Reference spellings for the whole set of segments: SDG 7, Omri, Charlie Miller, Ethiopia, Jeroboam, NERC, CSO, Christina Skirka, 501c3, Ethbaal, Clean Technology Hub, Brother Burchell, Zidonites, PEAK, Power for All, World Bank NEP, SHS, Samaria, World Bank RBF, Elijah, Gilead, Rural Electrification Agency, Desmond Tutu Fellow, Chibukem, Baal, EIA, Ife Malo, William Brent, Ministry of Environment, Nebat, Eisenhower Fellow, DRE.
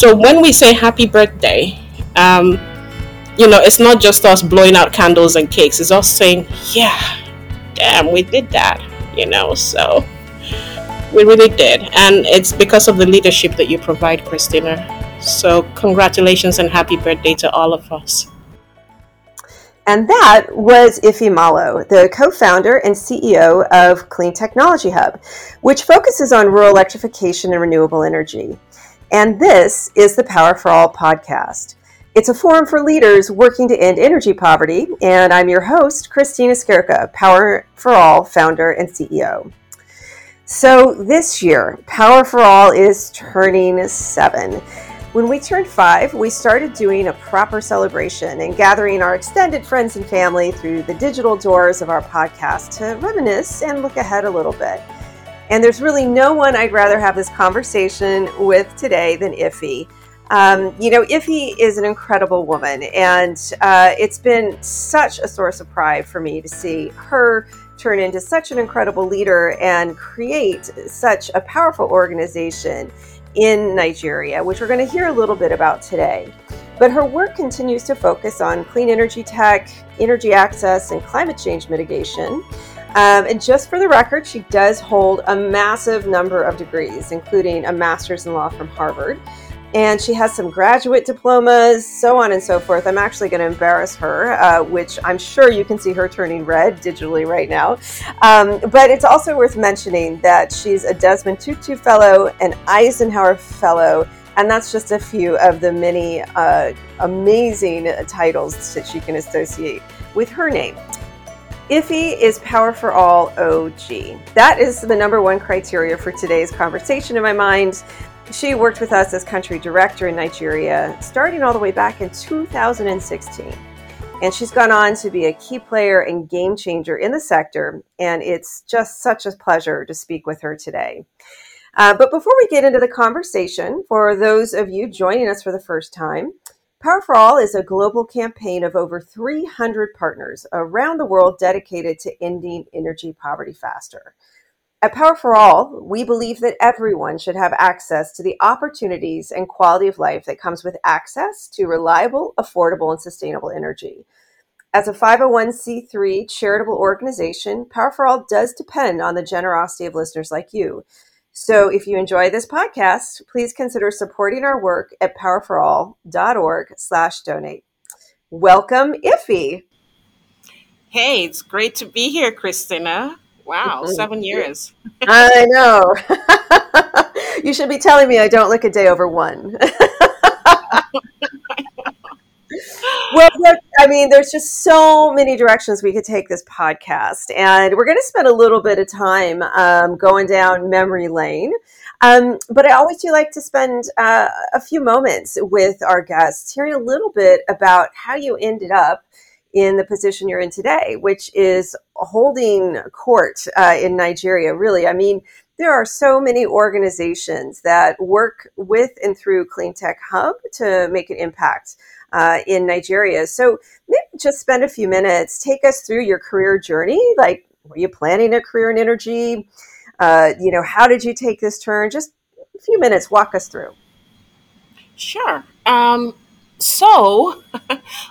So when we say happy birthday, you know, it's not just us blowing out candles and cakes. It's us saying, yeah, damn, we did that, you know. So we really did. And it's because of the leadership that you provide, Christina. So congratulations and happy birthday to all of us. And that was Ife Malo, the co-founder and CEO of Clean Technology Hub, which focuses on rural electrification and renewable energy. And this is the Power for All podcast. It's a forum for leaders working to end energy poverty, and I'm your host, Christina Skirka, Power for All founder and CEO. So this year, Power for All is turning 7. When we turned 5, we started doing a proper celebration and gathering our extended friends and family through the digital doors of our podcast to reminisce and look ahead a little bit. And there's really no one I'd rather have this conversation with today than Ife. You know, Ife is an incredible woman, and it's been such a source of pride for me to see her turn into such an incredible leader and create such a powerful organization in Nigeria, which we're going to hear a little bit about today. But her work continues to focus on clean energy tech, energy access, and climate change mitigation. And just for the record, she does hold a massive number of degrees, including a master's in law from Harvard. And she has some graduate diplomas, so on and so forth. I'm actually going to embarrass her, which I'm sure you can see her turning red digitally right now. But it's also worth mentioning that she's a Desmond Tutu Fellow, an Eisenhower Fellow, and that's just a few of the many amazing titles that she can associate with her name. Ife is Power for All OG. That is the number one criteria for today's conversation in my mind. She worked with us as country director in Nigeria, starting all the way back in 2016. And she's gone on to be a key player and game changer in the sector. And it's just such a pleasure to speak with her today. But before we get into the conversation, for those of you joining us for the first time, Power for All is a global campaign of over 300 partners around the world dedicated to ending energy poverty faster. At Power for All, we believe that everyone should have access to the opportunities and quality of life that comes with access to reliable, affordable, and sustainable energy. As a 501c3 charitable organization, Power for All does depend on the generosity of listeners like you. So if you enjoy this podcast, please consider supporting our work at powerforall.org/donate. Welcome, Ife. Hey, it's great to be here, Christina. Wow, 7 years. I know. You should be telling me I don't look a day over one. Well, look, I mean, there's just so many directions we could take this podcast, and we're going to spend a little bit of time going down memory lane. But I always do like to spend a few moments with our guests, hearing a little bit about how you ended up in the position you're in today, which is holding court in Nigeria, really. I mean, there are so many organizations that work with and through Clean Tech Hub to make an impact in Nigeria. So maybe just spend a few minutes, take us through your career journey. Like, were you planning a career in energy? You know, how did you take this turn? Just a few minutes, walk us through. Sure. So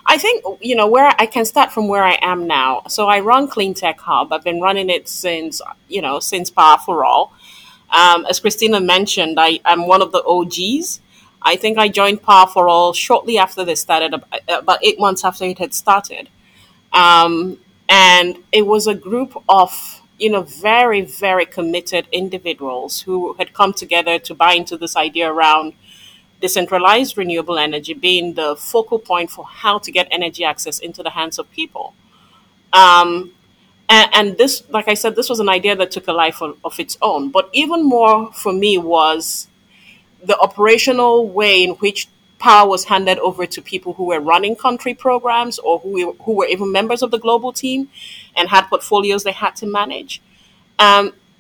I think, you know, where I can start from where I am now. So I run Clean Tech Hub. I've been running it since, you know, since Power for All. As Christina mentioned, I'm one of the OGs. I think I joined Power for All shortly after they started, about 8 months after it had started. And it was a group of, you know, very, very committed individuals who had come together to buy into this idea around decentralized renewable energy being the focal point for how to get energy access into the hands of people. And this, like I said, this was an idea that took a life of its own. But even more for me was the operational way in which power was handed over to people who were running country programs or who were even members of the global team and had portfolios they had to manage.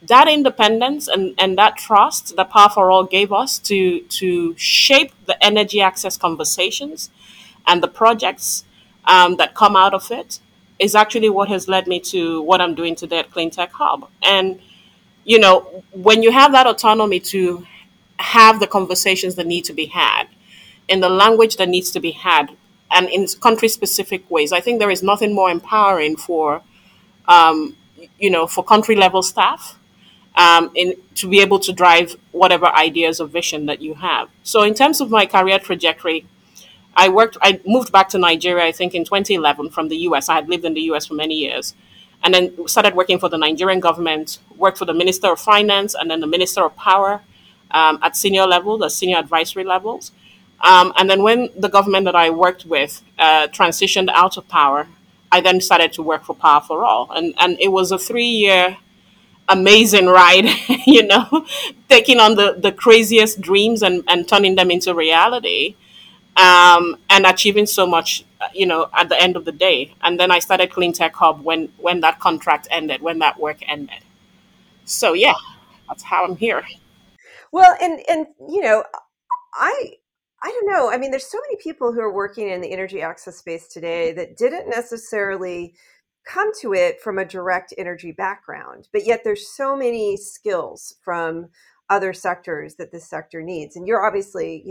That independence and that trust that Power for All gave us to shape the energy access conversations and the projects that come out of it is actually what has led me to what I'm doing today at Clean Tech Hub. And, you know, when you have that autonomy to have the conversations that need to be had in the language that needs to be had and in country-specific ways. I think there is nothing more empowering for, for country-level staff to be able to drive whatever ideas or vision that you have. So in terms of my career trajectory, I moved back to Nigeria, I think, in 2011 from the U.S. I had lived in the U.S. for many years, and then started working for the Nigerian government, worked for the Minister of Finance and then the Minister of Power at senior levels, at senior advisory levels. And then when the government that I worked with transitioned out of power, I then started to work for Power for All. And it was a 3-year amazing ride, taking on the craziest dreams and turning them into reality. And achieving so much, at the end of the day. And then I started Clean Tech Hub when that contract ended, when that work ended. So, yeah, that's how I'm here. Well, and I don't know. I mean, there's so many people who are working in the energy access space today that didn't necessarily come to it from a direct energy background, but yet there's so many skills from other sectors that this sector needs. And you're obviously,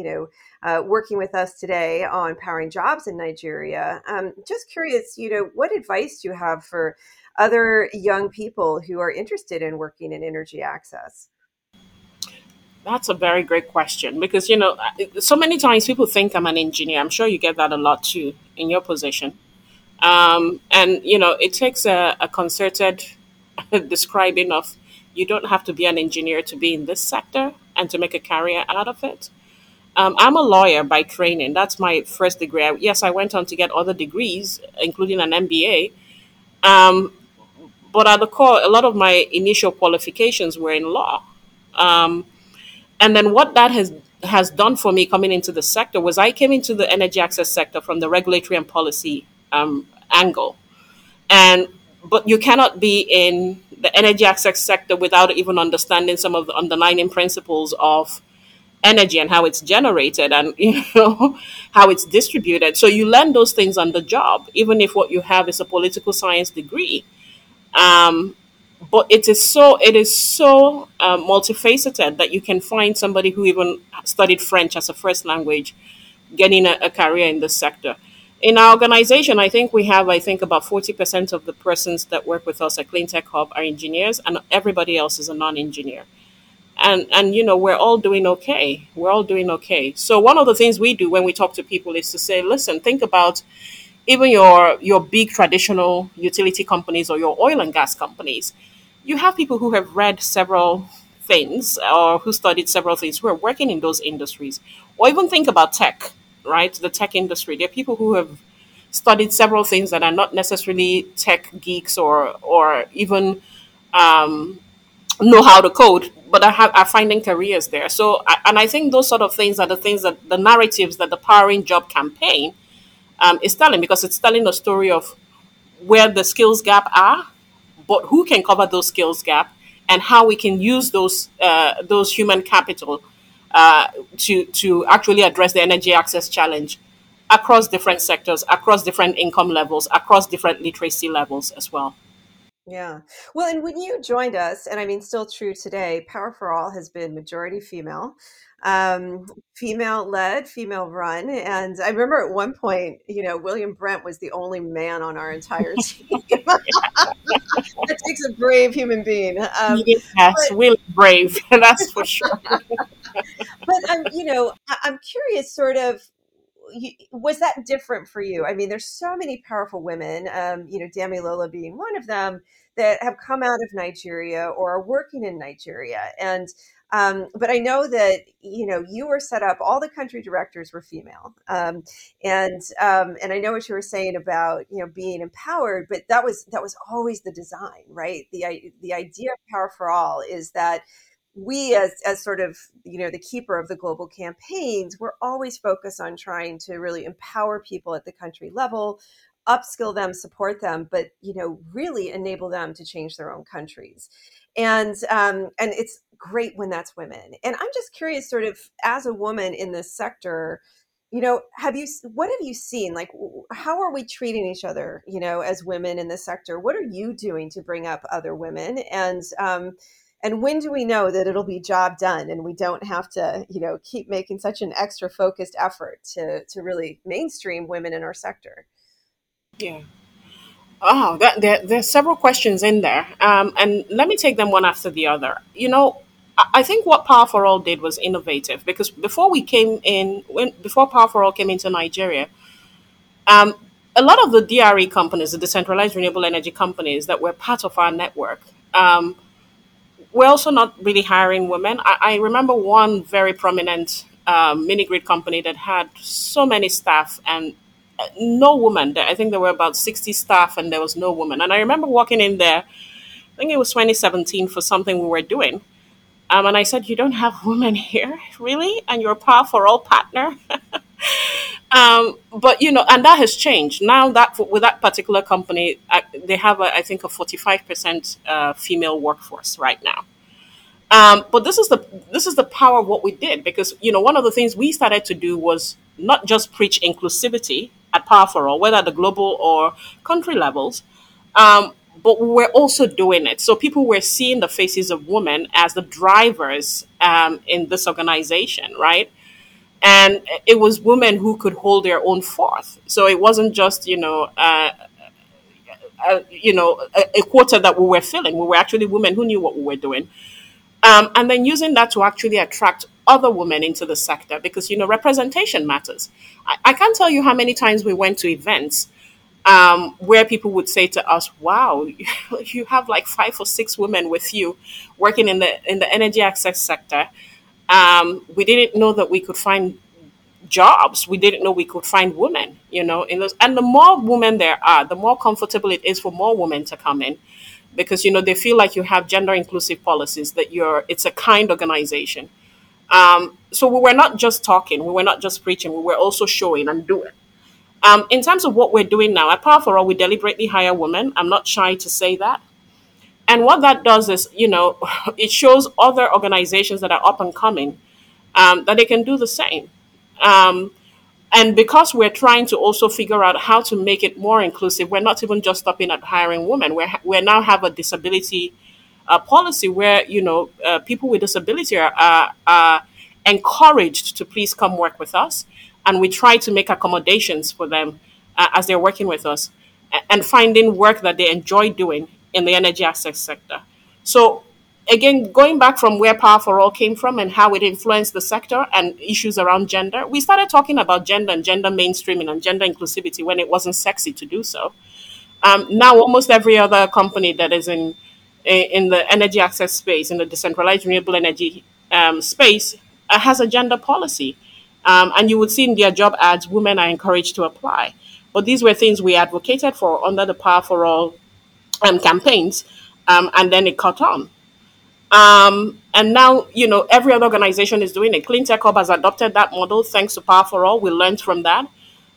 working with us today on powering jobs in Nigeria. Just curious, what advice do you have for other young people who are interested in working in energy access? That's a very great question because, so many times people think I'm an engineer. I'm sure you get that a lot too in your position. It takes a concerted describing of you don't have to be an engineer to be in this sector and to make a career out of it. I'm a lawyer by training. That's my first degree. I went on to get other degrees, including an MBA. But at the core, a lot of my initial qualifications were in law. And then what that has done for me coming into the sector was I came into the energy access sector from the regulatory and policy angle. But you cannot be in the energy access sector without even understanding some of the underlying principles of energy and how it's generated and how it's distributed. So you learn those things on the job, even if what you have is a political science degree. But it is so multifaceted that you can find somebody who even studied French as a first language getting a career in this sector. In our organization, I think we have, about 40% of the persons that work with us at Clean Tech Hub are engineers, and everybody else is a non-engineer. And we're all doing okay. So one of the things we do when we talk to people is to say, listen, think about even your big traditional utility companies or your oil and gas companies. You have people who have read several things or who studied several things who are working in those industries. Or even think about tech. Right, the tech industry. There are people who have studied several things that are not necessarily tech geeks or even know how to code, but are finding careers there. So, and I think those sort of things are the things that the narratives that the Powering Job campaign is telling, because it's telling a story of where the skills gap are, but who can cover those skills gap, and how we can use those human capital to actually address the energy access challenge across different sectors, across different income levels, across different literacy levels as well. Yeah. Well, and when you joined us, and I mean, still true today, Power for All has been majority female, female-led, female-run. And I remember at one point, William Brent was the only man on our entire team. That takes a brave human being. Really brave, that's for sure. But, I'm curious, sort of, was that different for you? I mean, there's so many powerful women, Dami Lola being one of them, that have come out of Nigeria or are working in Nigeria. And but I know that, you were set up, all the country directors were female. And I know what you were saying about, being empowered, but that was always the design, right? The idea of Power for All is that we as sort of, the keeper of the global campaigns, we're always focused on trying to really empower people at the country level, upskill them, support them, but, really enable them to change their own countries. And it's great when that's women. And I'm just curious, sort of, as a woman in this sector, what have you seen? Like, how are we treating each other, as women in this sector? What are you doing to bring up other women? And, And when do we know that it'll be job done and we don't have to, you know, keep making such an extra focused effort to really mainstream women in our sector? Yeah. Oh, there's several questions in there. And let me take them one after the other. You know, I think what Power for All did was innovative, because before Power for All came into Nigeria, a lot of the DRE companies, the decentralized renewable energy companies that were part of our network, we're also not really hiring women. I remember one very prominent mini-grid company that had so many staff and no woman. I think there were about 60 staff and there was no woman. And I remember walking in there, I think it was 2017 for something we were doing. And I said, you don't have women here, really? And you're a Power for All partner? But, you know, and that has changed. Now that with that particular company, they have, I think, a 45% female workforce right now. But this is the power of what we did, because, you know, one of the things we started to do was not just preach inclusivity at Power for All, whether at the global or country levels, but we were also doing it. So people were seeing the faces of women as the drivers in this organization, right? And it was women who could hold their own forth. So it wasn't just, a quota that we were filling. We were actually women who knew what we were doing. And then using that to actually attract other women into the sector, because, you know, representation matters. I can't tell you how many times we went to events where people would say to us, wow, you have like 5 or 6 women with you working in the energy access sector. We didn't know that we could find jobs. We didn't know we could find women, you know, in those. And the more women there are, the more comfortable it is for more women to come in, because, you know, they feel like you have gender inclusive policies, that it's a kind organization. So we were not just talking, we were not just preaching, we were also showing and doing. In terms of what we're doing now, at Power for All, we deliberately hire women. I'm not shy to say that. And what that does is, you know, it shows other organizations that are up and coming that they can do the same. And because we're trying to also figure out how to make it more inclusive, we're not even just stopping at hiring women. We now have a disability policy where, you know, people with disability are encouraged to please come work with us. And we try to make accommodations for them as they're working with us and finding work that they enjoy doing in the energy access sector. So again, going back from where Power for All came from and how it influenced the sector and issues around gender, we started talking about gender and gender mainstreaming and gender inclusivity when it wasn't sexy to do so. Now, almost every other company that is in the energy access space, in the decentralized renewable energy space, has a gender policy. And you would see in their job ads, women are encouraged to apply. But these were things we advocated for under the Power for All campaigns, and then it caught on. And now, you know, every other organization is doing it. Clean Tech Hub has adopted that model thanks to Power for All. We learned from that.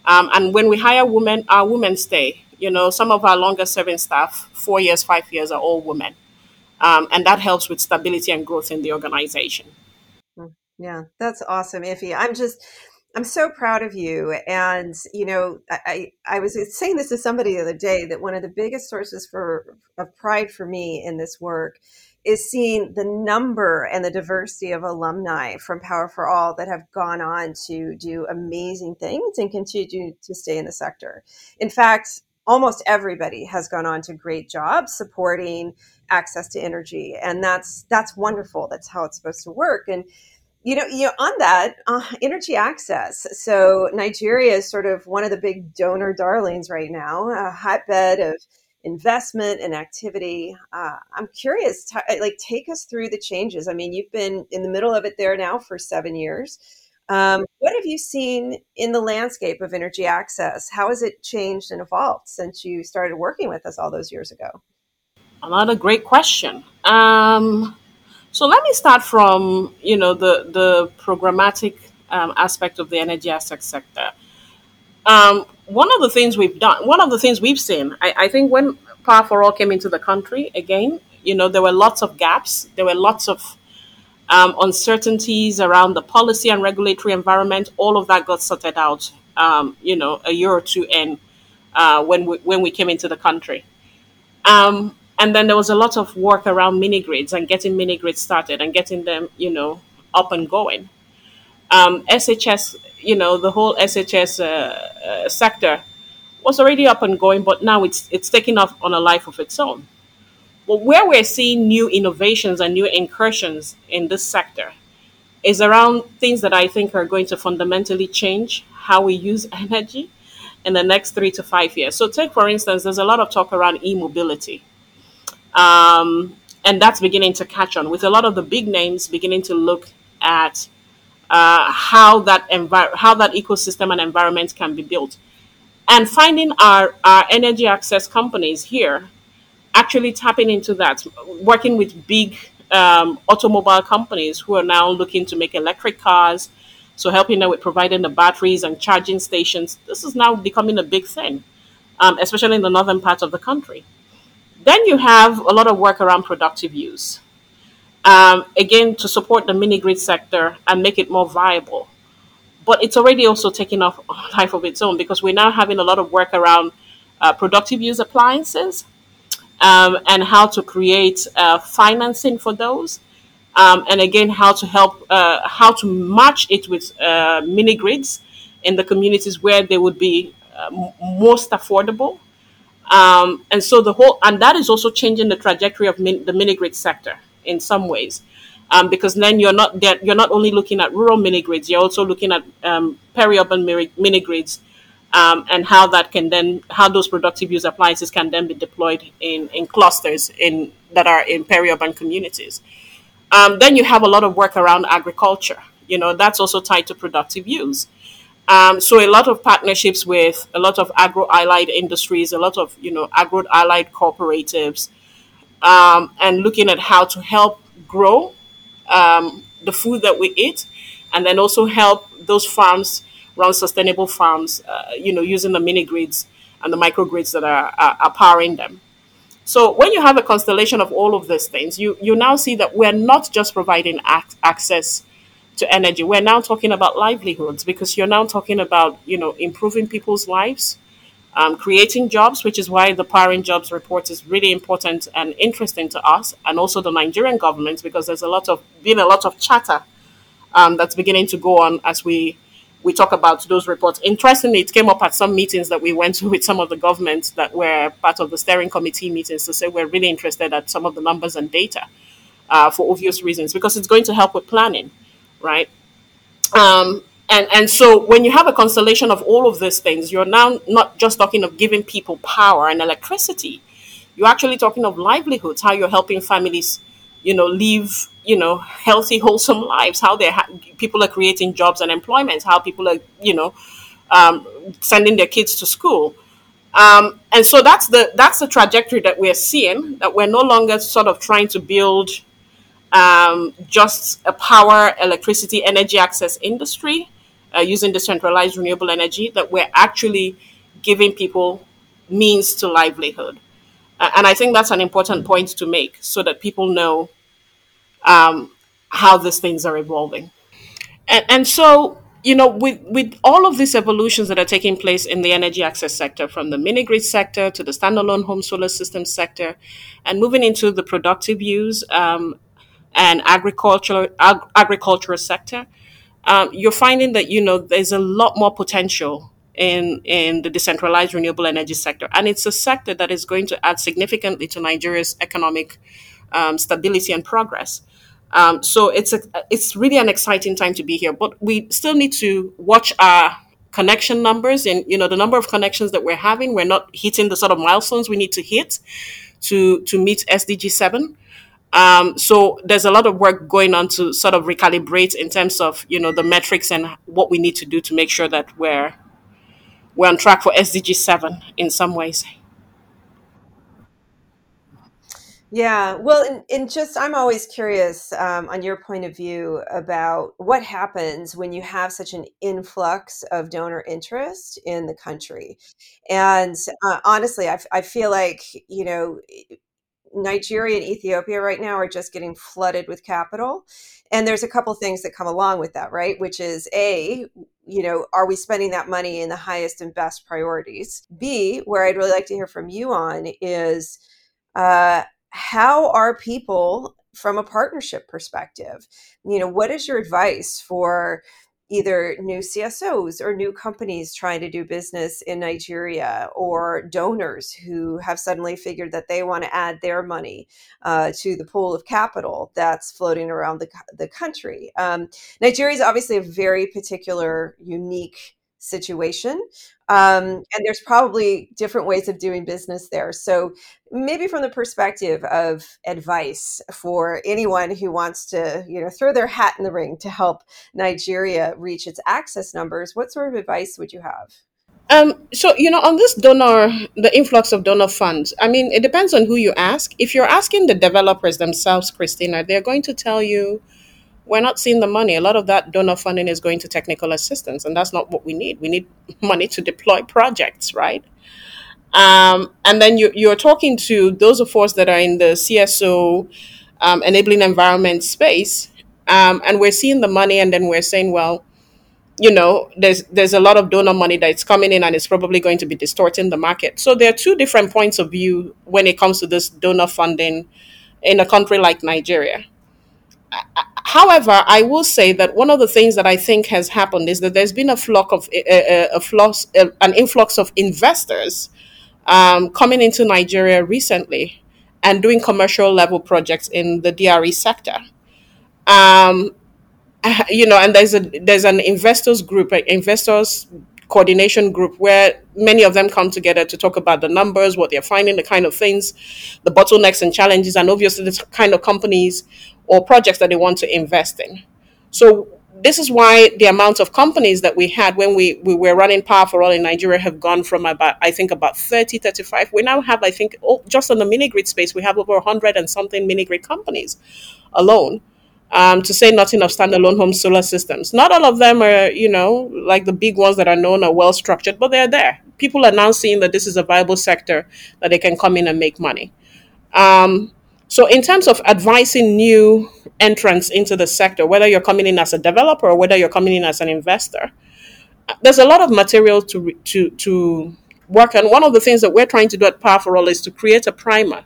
And when we hire women, our women stay. You know, some of our longest serving staff, 4 years, 5 years, are all women. And that helps with stability and growth in the organization. Yeah, that's awesome, Ife. I'm so proud of you. And, you know, I was saying this to somebody the other day, that one of the biggest sources of pride for me in this work is seeing the number and the diversity of alumni from Power for All that have gone on to do amazing things and continue to stay in the sector. In fact, almost everybody has gone on to great jobs supporting access to energy. And that's wonderful. That's how it's supposed to work. And you know, on that, energy access. So Nigeria is sort of one of the big donor darlings right now, a hotbed of investment and activity. I'm curious, take us through the changes. I mean, you've been in the middle of it there now for 7 years. What have you seen in the landscape of energy access? How has it changed and evolved since you started working with us all those years ago? Another great question. So let me start from, you know, the programmatic aspect of the energy asset sector. One of the things we've seen, I think when Power for All came into the country, again, you know, there were lots of gaps. There were lots of uncertainties around the policy and regulatory environment. All of that got sorted out, a year or two in when we came into the country. And then there was a lot of work around mini grids and getting mini grids started and getting them, up and going. SHS, the whole SHS sector was already up and going, but now it's taking off on a life of its own. Well, where we're seeing new innovations and new incursions in this sector is around things that I think are going to fundamentally change how we use energy in the next 3 to 5 years. So take, for instance, there's a lot of talk around e-mobility. And that's beginning to catch on with a lot of the big names beginning to look at how that ecosystem and environment can be built. And finding our energy access companies here actually tapping into that, working with big automobile companies who are now looking to make electric cars. So helping them with providing the batteries and charging stations. This is now becoming a big thing, especially in the northern part of the country. Then you have a lot of work around productive use. Again, to support the mini-grid sector and make it more viable. But it's already also taking off a life of its own because we're now having a lot of work around productive use appliances and how to create financing for those. And again, how to match it with mini grids in the communities where they would be most affordable. And so that is also changing the trajectory of the mini grid sector in some ways, because then you're not only looking at rural mini grids, you're also looking at peri-urban mini grids, and how those productive use appliances can then be deployed in clusters that are in peri-urban communities. Then you have a lot of work around agriculture. That's also tied to productive use. So a lot of partnerships with a lot of agro-allied industries, a lot of agro-allied cooperatives, and looking at how to help grow the food that we eat, and then also help those farms run sustainable farms, using the mini grids and the microgrids that are powering them. So when you have a constellation of all of these things, you now see that we're not just providing access to energy. We're now talking about livelihoods because you're now talking about, improving people's lives, creating jobs, which is why the Powering Jobs report is really important and interesting to us and also the Nigerian government, because there's been a lot of chatter that's beginning to go on as we talk about those reports. Interestingly, it came up at some meetings that we went to with some of the governments that were part of the steering committee meetings to say we're really interested at some of the numbers and data for obvious reasons, because it's going to help with planning, right? And so when you have a constellation of all of these things, you're now not just talking of giving people power and electricity. You're actually talking of livelihoods, how you're helping families live, healthy, wholesome lives, how people are creating jobs and employment, how people are, sending their kids to school. And so that's the trajectory that we're seeing, that we're no longer sort of trying to build just a power, electricity, energy access industry using decentralized renewable energy, that we're actually giving people means to livelihood. And I think that's an important point to make so that people know how these things are evolving. And so, with all of these evolutions that are taking place in the energy access sector, from the mini-grid sector to the standalone home solar system sector, and moving into the productive use and agricultural sector, you're finding that, there's a lot more potential in the decentralized renewable energy sector. And it's a sector that is going to add significantly to Nigeria's economic stability and progress. So it's really an exciting time to be here. But we still need to watch our connection numbers and, the number of connections that we're having. We're not hitting the sort of milestones we need to hit to meet SDG 7. So there's a lot of work going on to sort of recalibrate in terms of, the metrics and what we need to do to make sure that we're on track for SDG 7 in some ways. Yeah, well, I'm always curious on your point of view about what happens when you have such an influx of donor interest in the country. And honestly, I feel like, Nigeria and Ethiopia right now are just getting flooded with capital. And there's a couple things that come along with that, right? Which is A, are we spending that money in the highest and best priorities? B, where I'd really like to hear from you on is how are people from a partnership perspective? You know, what is your advice for either new CSOs or new companies trying to do business in Nigeria, or donors who have suddenly figured that they want to add their money to the pool of capital that's floating around the country? Nigeria is obviously a very particular, unique situation. And there's probably different ways of doing business there. So maybe from the perspective of advice for anyone who wants to, you know, throw their hat in the ring to help Nigeria reach its access numbers, what sort of advice would you have? So, you know, on this donor, the influx of donor funds, I mean, it depends on who you ask. If you're asking the developers themselves, Christina, they're going to tell you, we're not seeing the money. A lot of that donor funding is going to technical assistance, and that's not what we need. We need money to deploy projects, right? And then you're talking to those of us that are in the CSO, enabling environment space, and we're seeing the money, and then we're saying, well, you know, there's a lot of donor money that's coming in, and it's probably going to be distorting the market. So there are two different points of view when it comes to this donor funding in a country like Nigeria. However, I will say that one of the things that I think has happened is that there's been an influx of investors coming into Nigeria recently and doing commercial level projects in the DRE sector. You know, and there's an investors group, an investors coordination group, where many of them come together to talk about the numbers, what they're finding, the kind of things, the bottlenecks and challenges, and obviously the kind of companies or projects that they want to invest in. So this is why the amount of companies that we had when we were running Power for All in Nigeria have gone from about 30, 35. We now have, I think, just on the mini-grid space, we have over 100 and something mini-grid companies alone, to say nothing of standalone home solar systems. Not all of them are, you know, like the big ones that are known are well-structured, but they're there. People are now seeing that this is a viable sector that they can come in and make money. So in terms of advising new entrants into the sector, whether you're coming in as a developer or whether you're coming in as an investor, there's a lot of material to work on. One of the things that we're trying to do at Power for All is to create a primer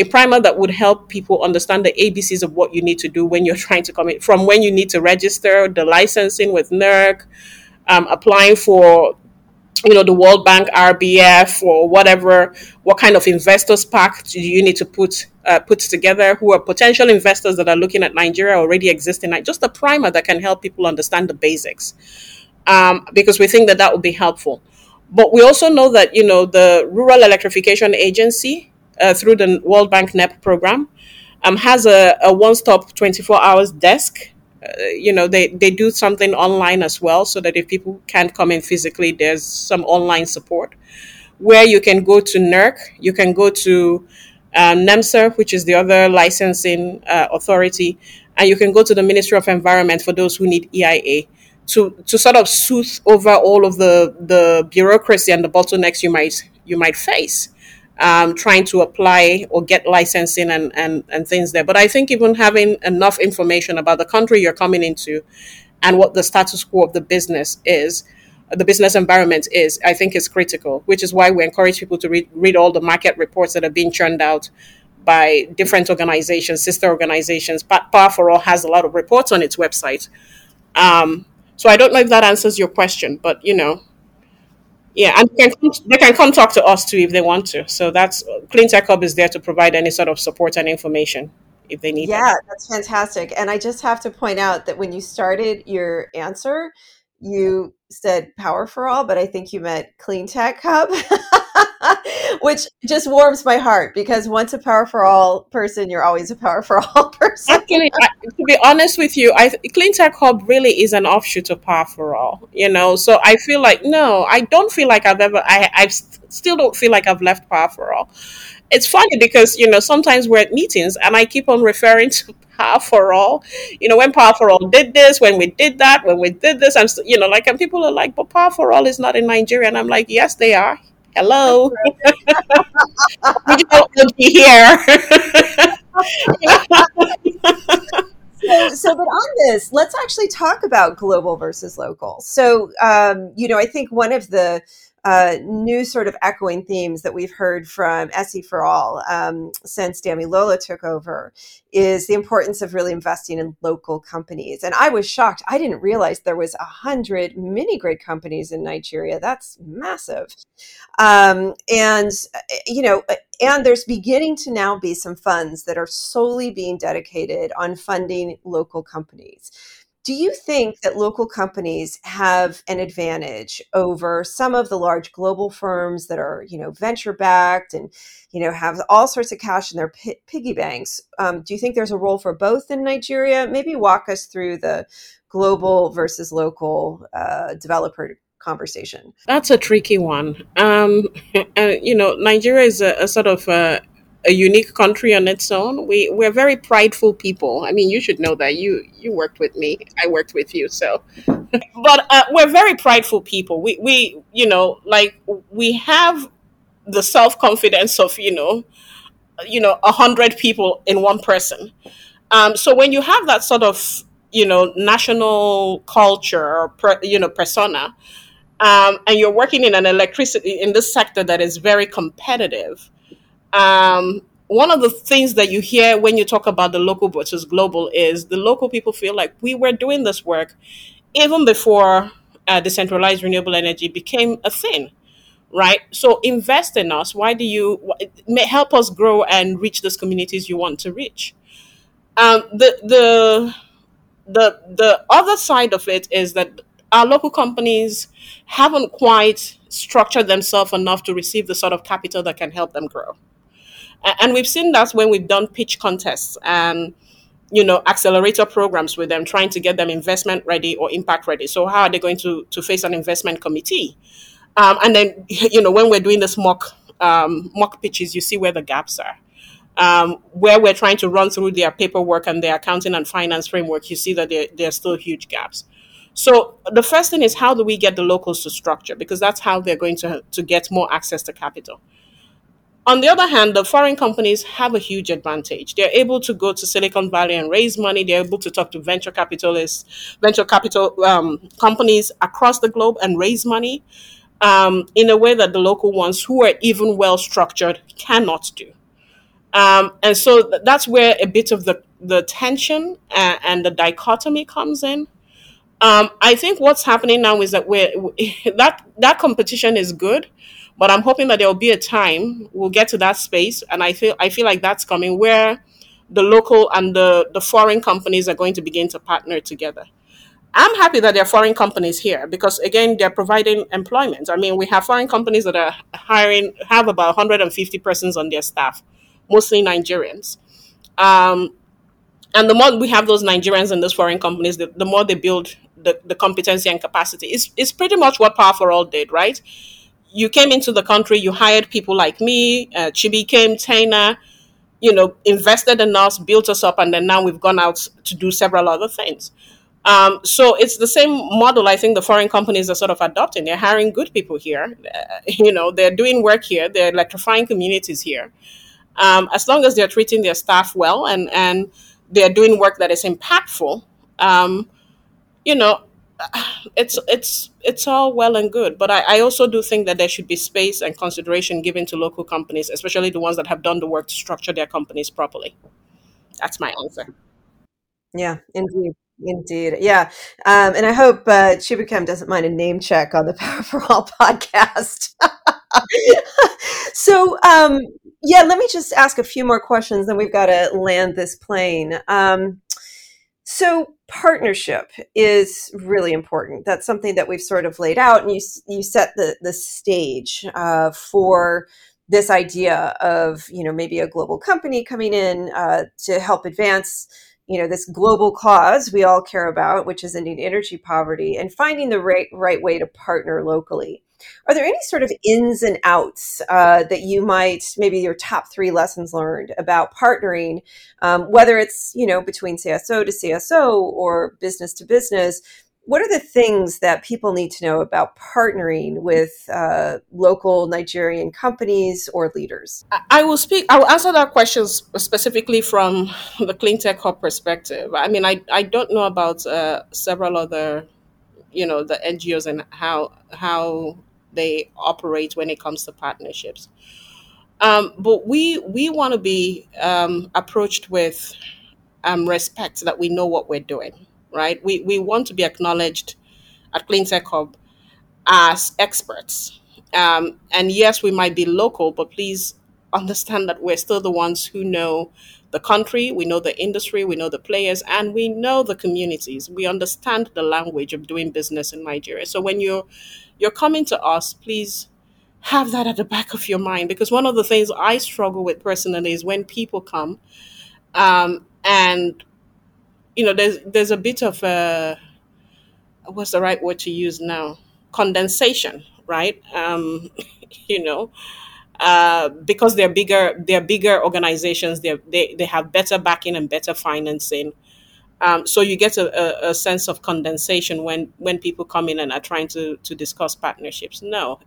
that would help people understand the ABCs of what you need to do when you're trying to come in, from when you need to register, the licensing with NERC, applying for, you know, the World Bank RBF or whatever, what kind of investors pack do you need to put together, who are potential investors that are looking at Nigeria already existing, like just a primer that can help people understand the basics, because we think that would be helpful. But we also know that, you know, the Rural Electrification Agency through the World Bank NEP program has a one-stop 24 hours desk. You know, they do something online as well, so that if people can't come in physically, there's some online support where you can go to NERC, you can go to NEMSA, which is the other licensing authority, and you can go to the Ministry of Environment for those who need EIA to sort of soothe over all of the bureaucracy and the bottlenecks you might face trying to apply or get licensing and things there. But I think even having enough information about the country you're coming into and what the status quo of the business is, the business environment is, I think is critical, which is why we encourage people to read all the market reports that are being churned out by different organizations, sister organizations. Power for All has a lot of reports on its website. So I don't know if that answers your question, but, you know, yeah, and they can come talk to us too if they want to. So that's, Clean Tech Hub is there to provide any sort of support and information if they need it. Yeah, that's fantastic. And I just have to point out that when you started your answer, you said Power for All, but I think you meant Clean Tech Hub, which just warms my heart, because once a Power for All person, you're always a Power for All person. Actually, to be honest with you, Clean Tech Hub really is an offshoot of Power for All, you know, so I feel like, no, I don't feel like I still don't feel like I've left Power for All. It's funny because, you know, sometimes we're at meetings and I keep on referring to Power for All, you know, when Power for All did this, when we did that, when we did this, I'm, you know, like, and people are like, but Power for All is not in Nigeria. And I'm like, yes, they are. Hello. We just don't be here. So, but on this, let's actually talk about global versus local. So, you know, I think one of the new sort of echoing themes that we've heard from SE for All since Dami Lola took over is the importance of really investing in local companies. And I was shocked. I didn't realize there was 100 mini-grid companies in Nigeria. That's massive. And there's beginning to now be some funds that are solely being dedicated on funding local companies. Do you think that local companies have an advantage over some of the large global firms that are, venture backed and, have all sorts of cash in their piggy banks? Do you think there's a role for both in Nigeria? Maybe walk us through the global versus local developer conversation. That's a tricky one. Nigeria is a sort of a unique country on its own. We're very prideful people. I mean, you should know that. You worked with me. I worked with you. So, but we're very prideful people. We have the self-confidence of 100 people in one person. So when you have that sort of national culture, persona, and you're working in this sector that is very competitive. One of the things that you hear when you talk about the local versus global is the local people feel like we were doing this work even before decentralized renewable energy became a thing, right? So invest in us. Why do you help us grow and reach those communities you want to reach? The other side of it is that our local companies haven't quite structured themselves enough to receive the sort of capital that can help them grow. And we've seen that when we've done pitch contests and, accelerator programs with them, trying to get them investment ready or impact ready. So how are they going to face an investment committee? And then, when we're doing this mock pitches, you see where the gaps are. Where we're trying to run through their paperwork and their accounting and finance framework, you see that there are still huge gaps. So the first thing is, how do we get the locals to structure? Because that's how they're going to get more access to capital. On the other hand, the foreign companies have a huge advantage. They're able to go to Silicon Valley and raise money. They're able to talk to venture capital companies across the globe and raise money in a way that the local ones, who are even well-structured, cannot do. And so that's where a bit of the tension and the dichotomy comes in. I think what's happening now is that that competition is good, but I'm hoping that there will be a time we'll get to that space, and I feel like that's coming, where the local and the foreign companies are going to begin to partner together. I'm happy that there are foreign companies here because, again, they're providing employment. I mean, we have foreign companies that are have about 150 persons on their staff, mostly Nigerians. And the more we have those Nigerians in those foreign companies, the more they build the competency and capacity. It's pretty much what Power for All did, right? You came into the country, you hired people like me, Chibi came, Taina, invested in us, built us up, and then now we've gone out to do several other things. So it's the same model I think the foreign companies are sort of adopting. They're hiring good people here. They're doing work here. They're electrifying communities here. As long as they're treating their staff well and they're doing work that is impactful, it's all well and good. But I also do think that there should be space and consideration given to local companies, especially the ones that have done the work to structure their companies properly. That's my answer. Yeah, indeed. Indeed. Yeah. And I hope Chibukem doesn't mind a name check on the Power for All podcast. So, let me just ask a few more questions, then we've got to land this plane. So partnership is really important. That's something that we've sort of laid out, and you set the stage for this idea of, maybe a global company coming in to help advance this global cause we all care about, which is ending energy poverty, and finding the right way to partner locally. Are there any sort of ins and outs that you might, maybe your top 3 lessons learned about partnering, whether it's, between CSO to CSO or business to business? What are the things that people need to know about partnering with local Nigerian companies or leaders? I will answer that question specifically from the Clean Tech Hub perspective. I mean, I don't know about several other, the NGOs and how they operate when it comes to partnerships. But we want to be approached with respect, so that we know what we're doing, right? We want to be acknowledged at Clean Tech Hub as experts. And yes, we might be local, but please understand that we're still the ones who know the country, we know the industry, we know the players, and we know the communities. We understand the language of doing business in Nigeria. So when you're coming to us, please have that at the back of your mind, because one of the things I struggle with personally is when people come and, you know, there's a bit of a, what's the right word to use now? Condensation, right? Because they're bigger organizations, they have better backing and better financing. So you get a sense of condensation when people come in and are trying to discuss partnerships. No,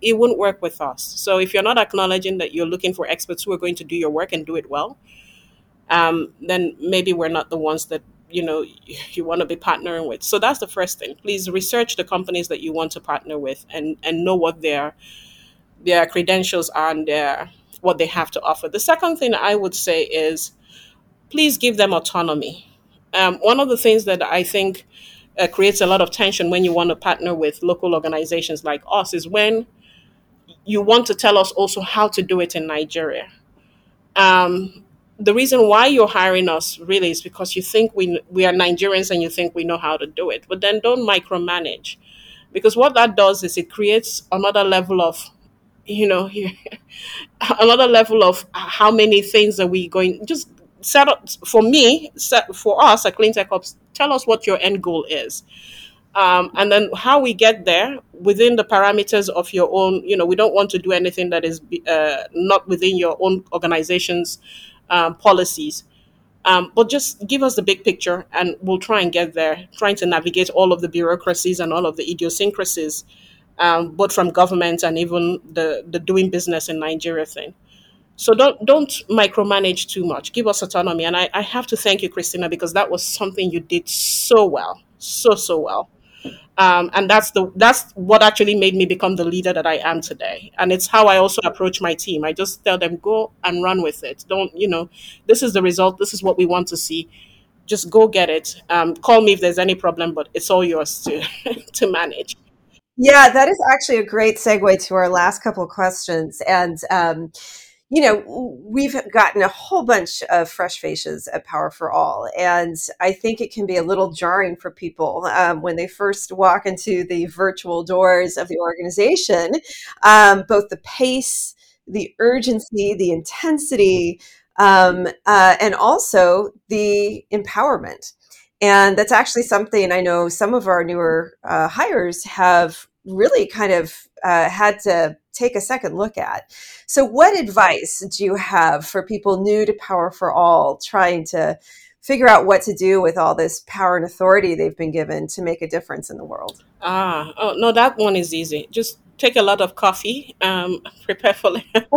it wouldn't work with us. So if you're not acknowledging that you're looking for experts who are going to do your work and do it well, then maybe we're not the ones that, you know, you want to be partnering with. So that's the first thing. Please research the companies that you want to partner with and know what their credentials are and what they have to offer. The second thing I would say is please give them autonomy. One of the things that I think creates a lot of tension when you want to partner with local organizations like us is when you want to tell us also how to do it in Nigeria. The reason why you're hiring us really is because you think we are Nigerians and you think we know how to do it. But then don't micromanage, because what that does is it creates another level of, you know, another level of how many things are we going just. Set up for me, set for us at Clean Tech Hub, tell us what your end goal is. And then how we get there within the parameters of your own, you know, we don't want to do anything that is not within your own organization's policies. But just give us the big picture and we'll try and get there, trying to navigate all of the bureaucracies and all of the idiosyncrasies, both from government and even the doing business in Nigeria thing. So don't micromanage too much. Give us autonomy. And I have to thank you, Christina, because that was something you did so well, so well. And that's what actually made me become the leader that I am today. And it's how I also approach my team. I just tell them, go and run with it. Don't, you know, this is the result. This is what we want to see. Just go get it. Call me if there's any problem, but it's all yours to manage. Yeah, that is actually a great segue to our last couple of questions. And, you know, we've gotten a whole bunch of fresh faces at Power for All, and I think it can be a little jarring for people when they first walk into the virtual doors of the organization, both the pace, the urgency, the intensity, and also the empowerment. And that's actually something I know some of our newer hires have really kind of had to take a second look at. So what advice do you have for people new to Power for All, trying to figure out what to do with all this power and authority they've been given to make a difference in the world? No, that one is easy. Just take a lot of coffee, prepare for it.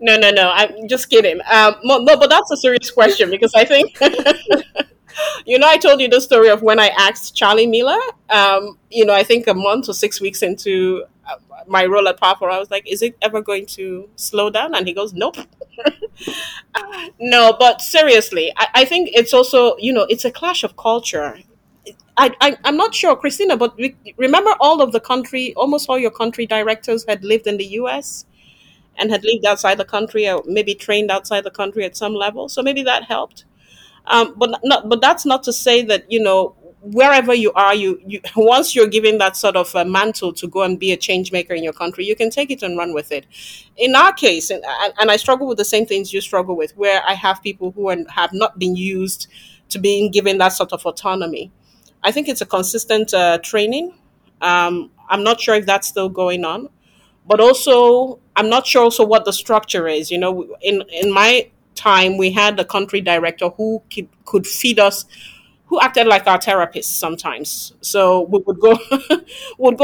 No, I'm just kidding. No, but that's a serious question, because I think... You know, I told you the story of when I asked Charlie Miller, you know, I think a month or 6 weeks into my role at Power for All, I was like, is it ever going to slow down? And he goes, nope. No, but seriously, I think it's also, you know, it's a clash of culture. I'm not sure, Christina, but remember all of the country, almost all your country directors had lived in the U.S. and had lived outside the country, or maybe trained outside the country at some level. So maybe that helped. But that's not to say that, you know, wherever you are, you once you're given that sort of mantle to go and be a change maker in your country, you can take it and run with it. In our case, and I struggle with the same things you struggle with, where I have people who have not been used to being given that sort of autonomy. I think it's a consistent training. I'm not sure if that's still going on, but also I'm not sure also what the structure is. You know, in my time we had a country director who could feed us, who acted like our therapist sometimes. So we would go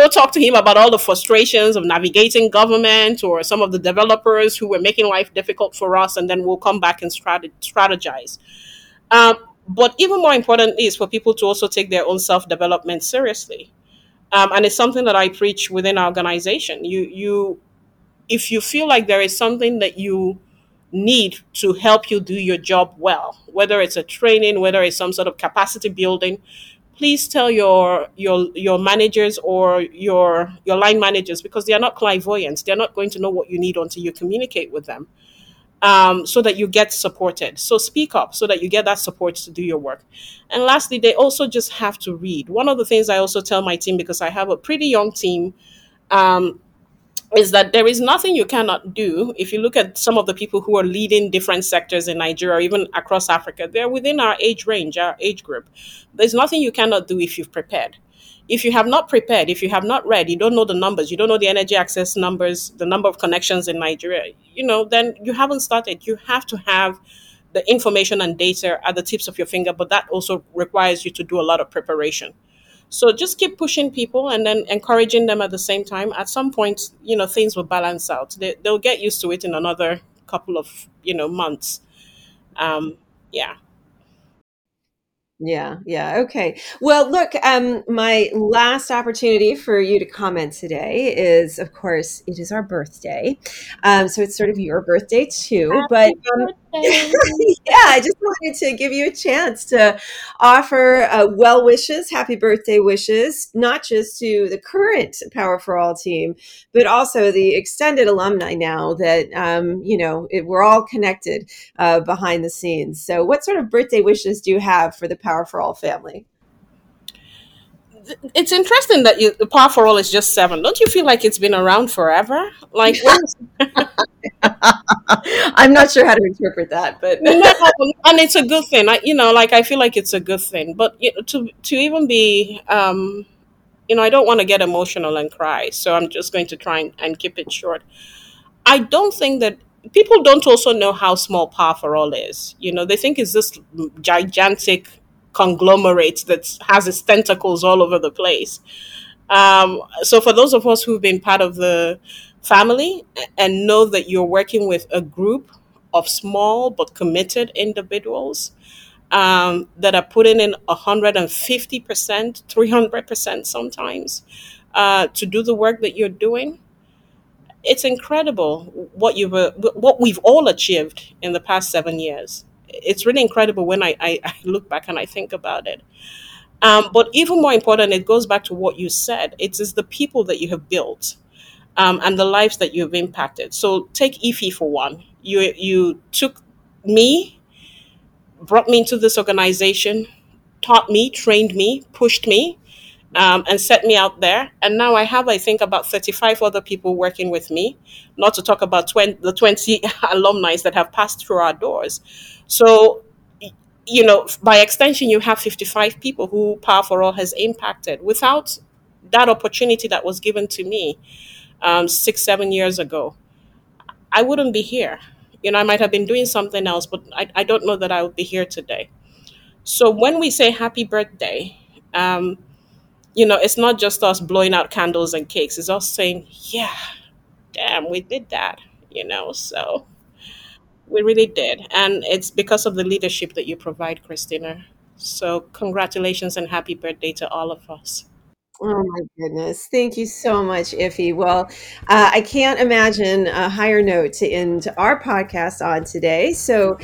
talk to him about all the frustrations of navigating government or some of the developers who were making life difficult for us, and then we'll come back and strategize. But even more importantly is for people to also take their own self-development seriously. And it's something that I preach within our organization. If you feel like there is something that you need to help you do your job well, whether it's a training, whether it's some sort of capacity building, please tell your managers or your line managers, because they are not clairvoyant. They're not going to know what you need until you communicate with them, so that you get supported. So speak up so that you get that support to do your work. And lastly, they also just have to read. One of the things I also tell my team, because I have a pretty young team, is that there is nothing you cannot do. If you look at some of the people who are leading different sectors in Nigeria, or even across Africa, they're within our age range, our age group. There's nothing you cannot do if you've prepared. If you have not prepared, if you have not read, you don't know the numbers, you don't know the energy access numbers, the number of connections in Nigeria, then you haven't started. You have to have the information and data at the tips of your finger, but that also requires you to do a lot of preparation. So just keep pushing people and then encouraging them at the same time. At some point, things will balance out. They'll get used to it in another couple of, months. Yeah. Okay. Well, look, my last opportunity for you to comment today is, of course, it is our birthday. So it's sort of your birthday too. Happy birthday. Yeah, I just wanted to give you a chance to offer well wishes, happy birthday wishes, not just to the current Power for All team, but also the extended alumni now that, we're all connected behind the scenes. So what sort of birthday wishes do you have for the Power for All family? It's interesting that the Power for All is just 7. Don't you feel like it's been around forever? Like, I'm not sure how to interpret that, but and it's a good thing. I feel like it's a good thing. But to even be, I don't want to get emotional and cry, so I'm just going to try and keep it short. I don't think that. People don't also know how small Power for All is. They think it's this gigantic conglomerate that has its tentacles all over the place. So for those of us who've been part of the family and know that you're working with a group of small but committed individuals that are putting in 150%, 300% sometimes to do the work that you're doing, it's incredible what we've all achieved in the past 7 years. It's really incredible when I look back and I think about it. But even more important, it goes back to what you said. It is the people that you have built and the lives that you have impacted. So take Ife for one. You took me, brought me into this organization, taught me, trained me, pushed me, and set me out there. And now I have, I think, about 35 other people working with me, not to talk about the 20 alumni that have passed through our doors. So, by extension, you have 55 people who Power for All has impacted. Without that opportunity that was given to me 6-7 years ago, I wouldn't be here. I might have been doing something else, but I don't know that I would be here today. So when we say happy birthday, it's not just us blowing out candles and cakes. It's us saying, yeah, damn, we did that, so we really did. And it's because of the leadership that you provide, Christina. So congratulations and happy birthday to all of us. Oh, my goodness. Thank you so much, Ife. Well, I can't imagine a higher note to end our podcast on today. So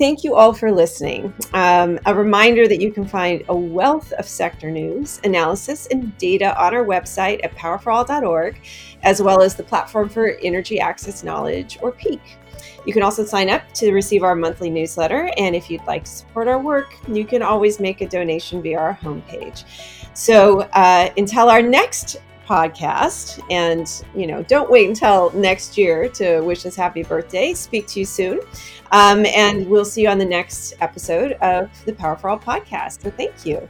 thank you all for listening. A reminder that you can find a wealth of sector news, analysis, and data on our website at powerforall.org, as well as the Platform for Energy Access Knowledge, or PEAK. You can also sign up to receive our monthly newsletter. And if you'd like to support our work, you can always make a donation via our homepage. So until our next podcast, and, don't wait until next year to wish us happy birthday. Speak to you soon. And we'll see you on the next episode of the Power for All podcast. So thank you.